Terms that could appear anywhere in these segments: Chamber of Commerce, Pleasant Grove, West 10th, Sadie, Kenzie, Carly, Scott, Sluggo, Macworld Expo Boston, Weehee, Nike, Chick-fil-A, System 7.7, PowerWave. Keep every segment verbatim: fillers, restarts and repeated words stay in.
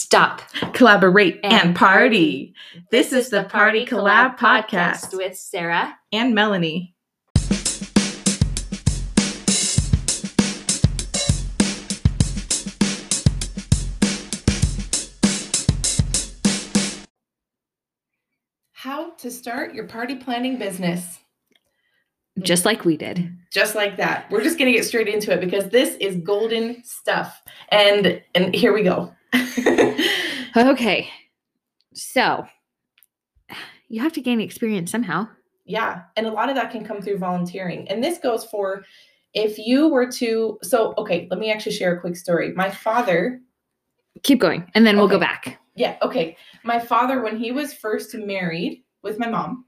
Stop, collaborate, and, and party. This, this is the Party Collab, Collab Podcast with Sarah and Melanie. How to start your party planning business. Just like we did. Just like that. We're just going to get straight into it because this is golden stuff. And and here we go. Okay. So you have to gain experience somehow. Yeah. And a lot of that can come through volunteering. And this goes for if you were to. So, okay, let me actually share a quick story. My father. Keep going. And then we'll okay. go back. Yeah. Okay. My father, when he was first married with my mom.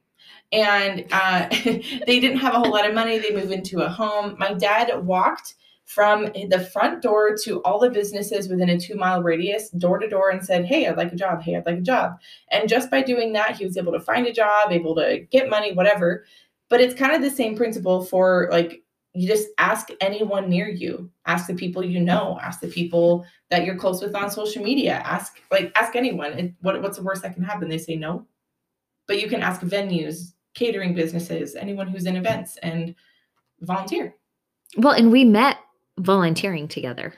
And uh, they didn't have a whole lot of money. They moved into a home. My dad walked from the front door to all the businesses within a two-mile radius, door to door, and said, hey, I'd like a job. Hey, I'd like a job. And just by doing that, he was able to find a job, able to get money, whatever. But it's kind of the same principle for, like, you just ask anyone near you. Ask the people you know. Ask the people that you're close with on social media. Ask, like, ask anyone. What, what's the worst that can happen? They say no. But you can ask venues, catering businesses, anyone who's in events, and volunteer. Well, and we met volunteering together.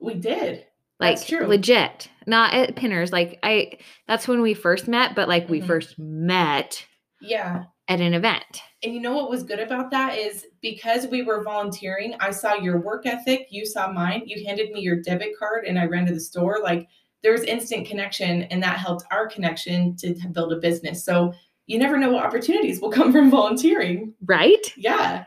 We did. Like, that's true. Legit. Not at Pinners. Like, I, that's when we first met, but like we mm-hmm. first met yeah. at an event. And you know what was good about that is because we were volunteering, I saw your work ethic. You saw mine. You handed me your debit card and I ran to the store. Like, there was instant connection, and that helped our connection to build a business. So you never know what opportunities will come from volunteering. Right? Yeah.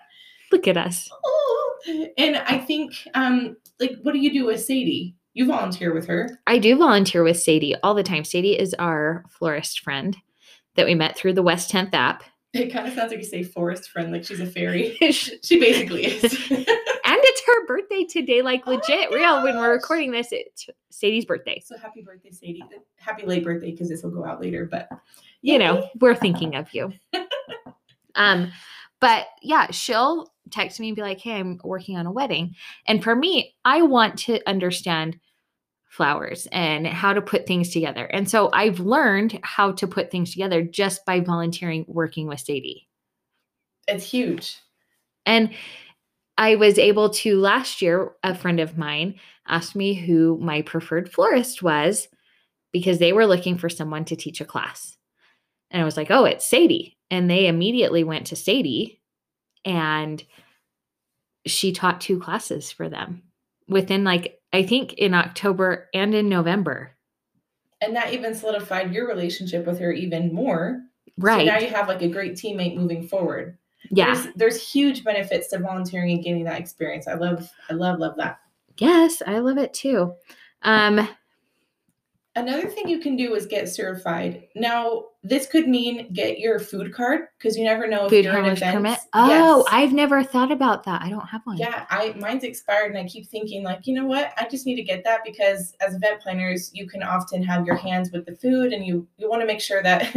Look at us. Oh. And I think, um, like, what do you do with Sadie? You volunteer with her. I do volunteer with Sadie all the time. Sadie is our florist friend that we met through the West tenth app. It kind of sounds like you say forest friend, like she's a fairy. She basically is. And it's her birthday today, like legit oh real. When we're recording this, it's Sadie's birthday. So happy birthday, Sadie. Happy late birthday because this will go out later. But, yay. You know, we're thinking of you. um, But, yeah, she'll text me and be like, hey, I'm working on a wedding. And for me, I want to understand flowers and how to put things together. And so I've learned how to put things together just by volunteering, working with Sadie. It's huge. And I was able to, last year, a friend of mine asked me who my preferred florist was because they were looking for someone to teach a class. And I was like, oh, it's Sadie. And they immediately went to Sadie, and she taught two classes for them within, like, I think in October and in November. And that even solidified your relationship with her even more. Right. So now you have like a great teammate moving forward. Yeah. There's, there's huge benefits to volunteering and gaining that experience. I love, I love, love that. Yes. I love it too. Um, Another thing you can do is get certified. Now, this could mean get your food card because you never know if food you're in events. Permit? Oh, yes. I've never thought about that. I don't have one. Yeah, I mine's expired, and I keep thinking, like, you know what? I just need to get that because as event planners, you can often have your hands with the food, and you, you want to make sure that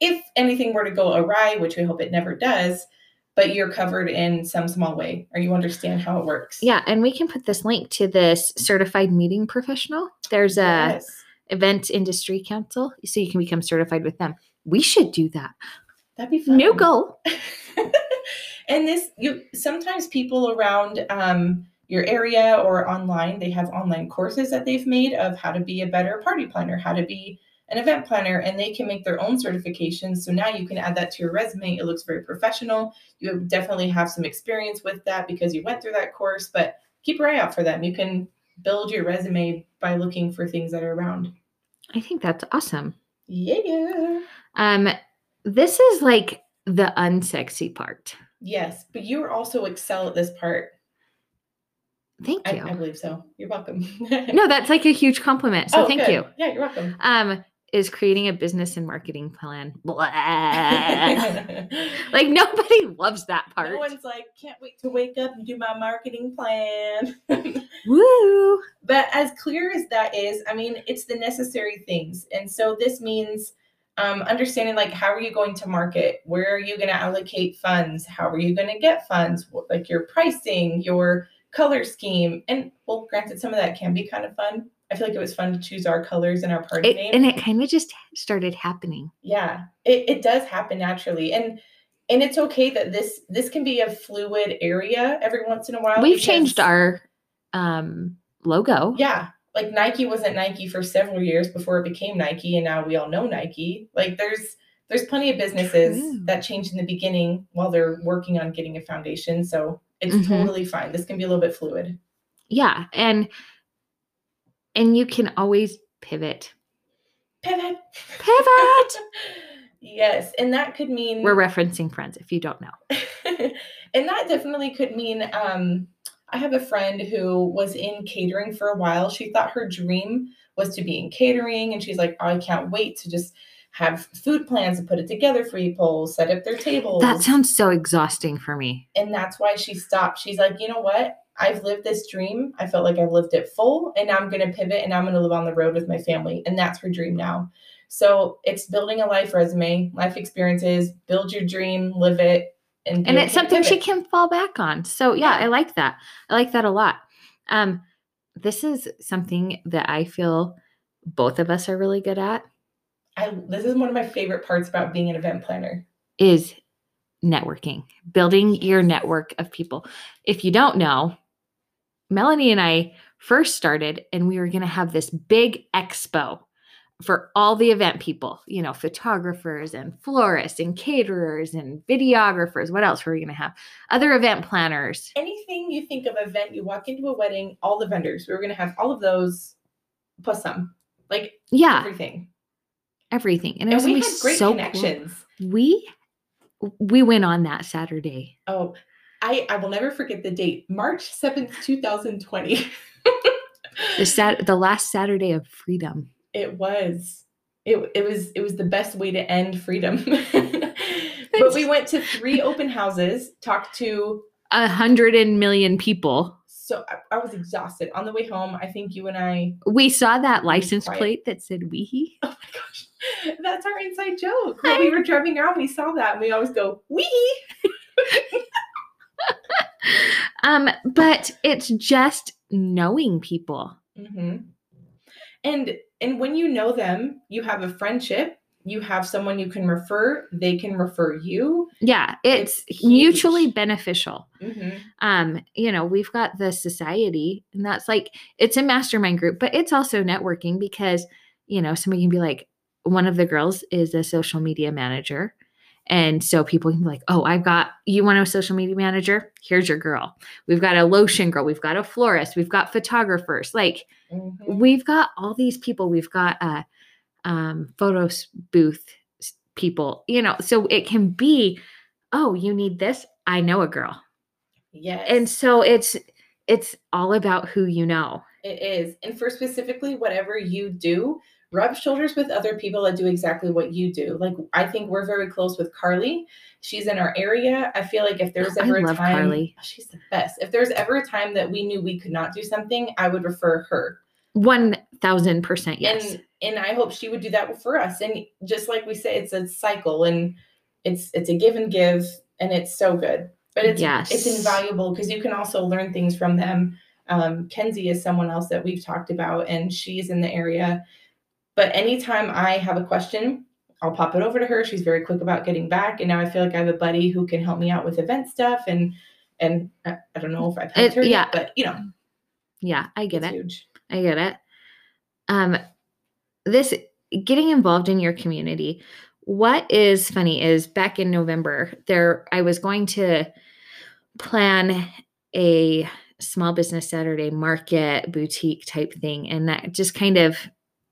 if anything were to go awry, which we hope it never does, but you're covered in some small way, or you understand how it works. Yeah, and we can put this link to this certified meeting professional. There's a yes. event industry council, so you can become certified with them. We should do that. That'd be fun. New goal. And this, you sometimes people around um, your area or online, they have online courses that they've made of how to be a better party planner, how to be an event planner, and they can make their own certifications. So now you can add that to your resume. It looks very professional. You definitely have some experience with that because you went through that course, but keep your eye out for them. You can build your resume by looking for things that are around. I think that's awesome. Yeah. Um, this is like the unsexy part. Yes, but you also excel at this part. Thank you. I, I believe so. You're welcome. No, that's like a huge compliment. So oh, thank good. you. Yeah, you're welcome. Um, is creating a business and marketing plan. Like nobody loves that part. No one's like, can't wait to wake up and do my marketing plan. Woo! But as clear as that is, I mean, it's the necessary things. And so this means um, understanding, like, how are you going to market? Where are you going to allocate funds? How are you going to get funds? Like your pricing, your color scheme. And well, granted, some of that can be kind of fun. I feel like it was fun to choose our colors and our party it, name. And it kind of just started happening. Yeah, it, it does happen naturally. And and it's okay that this this can be a fluid area every once in a while. We've changed our um, logo. Yeah, like Nike wasn't Nike for several years before it became Nike, and now we all know Nike. Like there's there's plenty of businesses True. That change in the beginning while they're working on getting a foundation. So it's mm-hmm. totally fine. This can be a little bit fluid. Yeah, and... And you can always pivot. Pivot. Pivot. Yes. And that could mean... We're referencing Friends, if you don't know. And that definitely could mean... Um, I have a friend who was in catering for a while. She thought her dream was to be in catering. And she's like, oh, I can't wait to just have food plans and put it together for people, set up their tables. That sounds so exhausting for me. And that's why she stopped. She's like, you know what? I've lived this dream. I felt like I've lived it full, and now I'm going to pivot and I'm going to live on the road with my family. And that's her dream now. So it's building a life resume, life experiences, build your dream, live it. And, and it's something pivot. She can fall back on. So yeah, I like that. I like that a lot. Um, this is something that I feel both of us are really good at. I, this is one of my favorite parts about being an event planner is networking, building your network of people. If you don't know, Melanie and I first started and we were going to have this big expo for all the event people, you know, photographers and florists and caterers and videographers. What else were we going to have? Other event planners. Anything you think of event, you walk into a wedding, all the vendors. We were going to have all of those plus some. Like yeah, everything. Everything. And, and it was going to be great so connections. Cool. We we went on that Saturday. Oh, I, I will never forget the date, March seventh, two thousand twenty. the sat the last Saturday of freedom. It was. It it was it was the best way to end freedom. But we went to three open houses, talked to a hundred and million people. So I, I was exhausted. On the way home, I think you and I we saw that license plate that said Weehee. Oh my gosh. That's our inside joke. When we were driving around, we saw that and we always go, Weehee. um, but it's just knowing people. Mm-hmm. And, and when you know them, you have a friendship, you have someone you can refer, they can refer you. Yeah. It's, it's mutually beneficial. Mm-hmm. Um, you know, we've got the society and that's like, it's a mastermind group, but it's also networking because, you know, somebody can be like, one of the girls is a social media manager. And so people can be like, oh, I've got, you want a social media manager? Here's your girl. We've got a lotion girl. We've got a florist. We've got photographers. Like mm-hmm. we've got all these people. We've got a um, photo booth people, you know, so it can be, oh, you need this. I know a girl. Yes. And so it's, it's all about who you know. It is. And for specifically whatever you do, rub shoulders with other people that do exactly what you do. Like, I think we're very close with Carly. She's in our area. I feel like if there's ever I love a time, Carly. She's the best. If there's ever a time that we knew we could not do something, I would refer her. one thousand percent. Yes. And, and I hope she would do that for us. And just like we say, it's a cycle and it's, it's a give and give and it's so good, but it's, yes. it's invaluable because you can also learn things from them. Um, Kenzie is someone else that we've talked about and she's in the area. But anytime I have a question, I'll pop it over to her. She's very quick about getting back. And now I feel like I have a buddy who can help me out with event stuff. And and I, I don't know if I've helped her yeah. yet, but you know. Yeah, I get it. Huge. I get it. Um, this getting involved in your community. What is funny is back in November, there I was going to plan a small business Saturday market boutique type thing. And that just kind of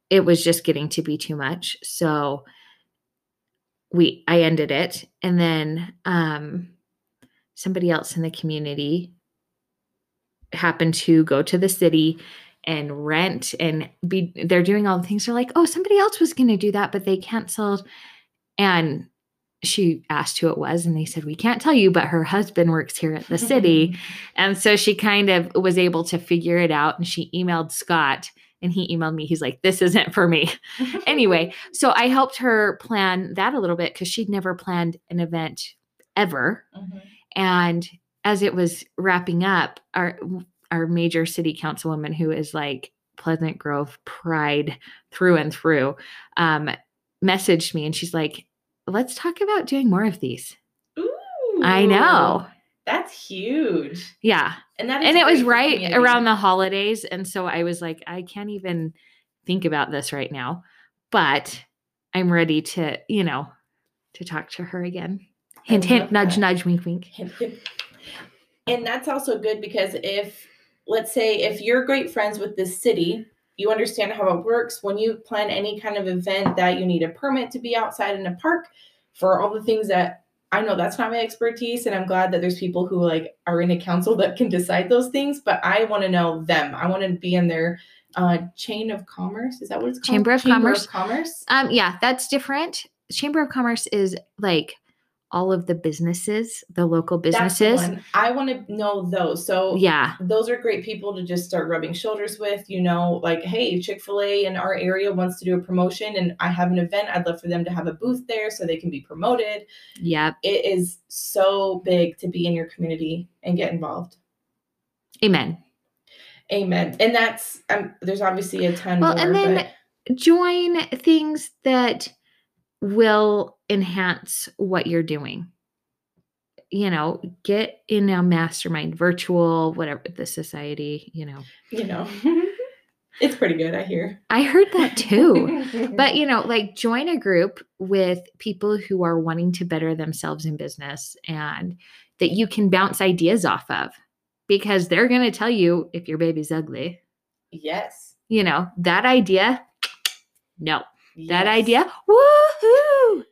it was just getting to be too much. So we, I ended it. And then, um, somebody else in the community happened to go to the city and rent and be, they're doing all the things. They're like, oh, somebody else was going to do that, but they canceled. And she asked who it was and they said, we can't tell you, but her husband works here at the city. And so she kind of was able to figure it out. And she emailed Scott and he emailed me. He's like, this isn't for me. Anyway, so I helped her plan that a little bit because she'd never planned an event ever. Mm-hmm. And as it was wrapping up, our our major city councilwoman, who is like Pleasant Grove pride through and through, um, messaged me and she's like, let's talk about doing more of these. Ooh, I know. That's huge. Yeah. And that is and it was right community. Around the holidays. And so I was like, I can't even think about this right now, but I'm ready to, you know, to talk to her again. Hint, hint, nudge, that. nudge, wink, wink. And that's also good because if, let's say, if you're great friends with this city, you understand how it works. When you plan any kind of event that you need a permit to be outside in a park for all the things that I know that's not my expertise. And I'm glad that there's people who like are in a council that can decide those things, but I want to know them. I want to be in their uh, chain of commerce. Is that what it's called? Chamber of Chamber Commerce. Of Commerce. Um, yeah, that's different. Chamber of Commerce is like all of the businesses, the local businesses. That's the one. I want to know those. So yeah, those are great people to just start rubbing shoulders with, you know, like, hey, Chick-fil-A in our area wants to do a promotion and I have an event. I'd love for them to have a booth there so they can be promoted. Yeah. It is so big to be in your community and get involved. Amen. Amen. And that's, um, there's obviously a ton well, more. And then but... join things that will enhance what you're doing. You know, get in a mastermind, virtual, whatever, the society, you know. You know, it's pretty good, I hear. I heard that too. But, you know, like join a group with people who are wanting to better themselves in business and that you can bounce ideas off of because they're going to tell you if your baby's ugly. Yes. You know, that idea, no. Yes. That idea, woohoo!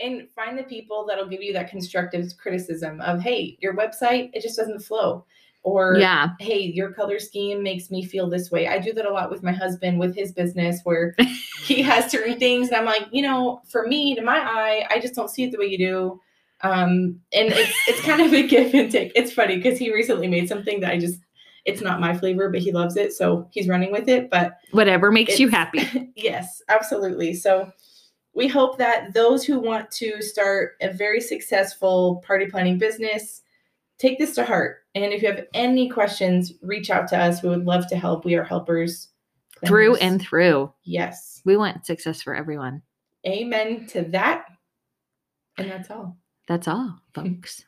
And find the people that'll give you that constructive criticism of, hey, your website, it just doesn't flow. Or, yeah. Hey, your color scheme makes me feel this way. I do that a lot with my husband with his business where he has certain things. And I'm like, you know, for me, to my eye, I just don't see it the way you do. Um, and it's it's kind of a give and take. It's funny because he recently made something that I just, it's not my flavor, but he loves it. So he's running with it, but whatever makes you happy. Yes, absolutely. So we hope that those who want to start a very successful party planning business, take this to heart. And if you have any questions, reach out to us. We would love to help. We are helpers. Planners. Through and through. Yes. We want success for everyone. Amen to that. And that's all. That's all, folks.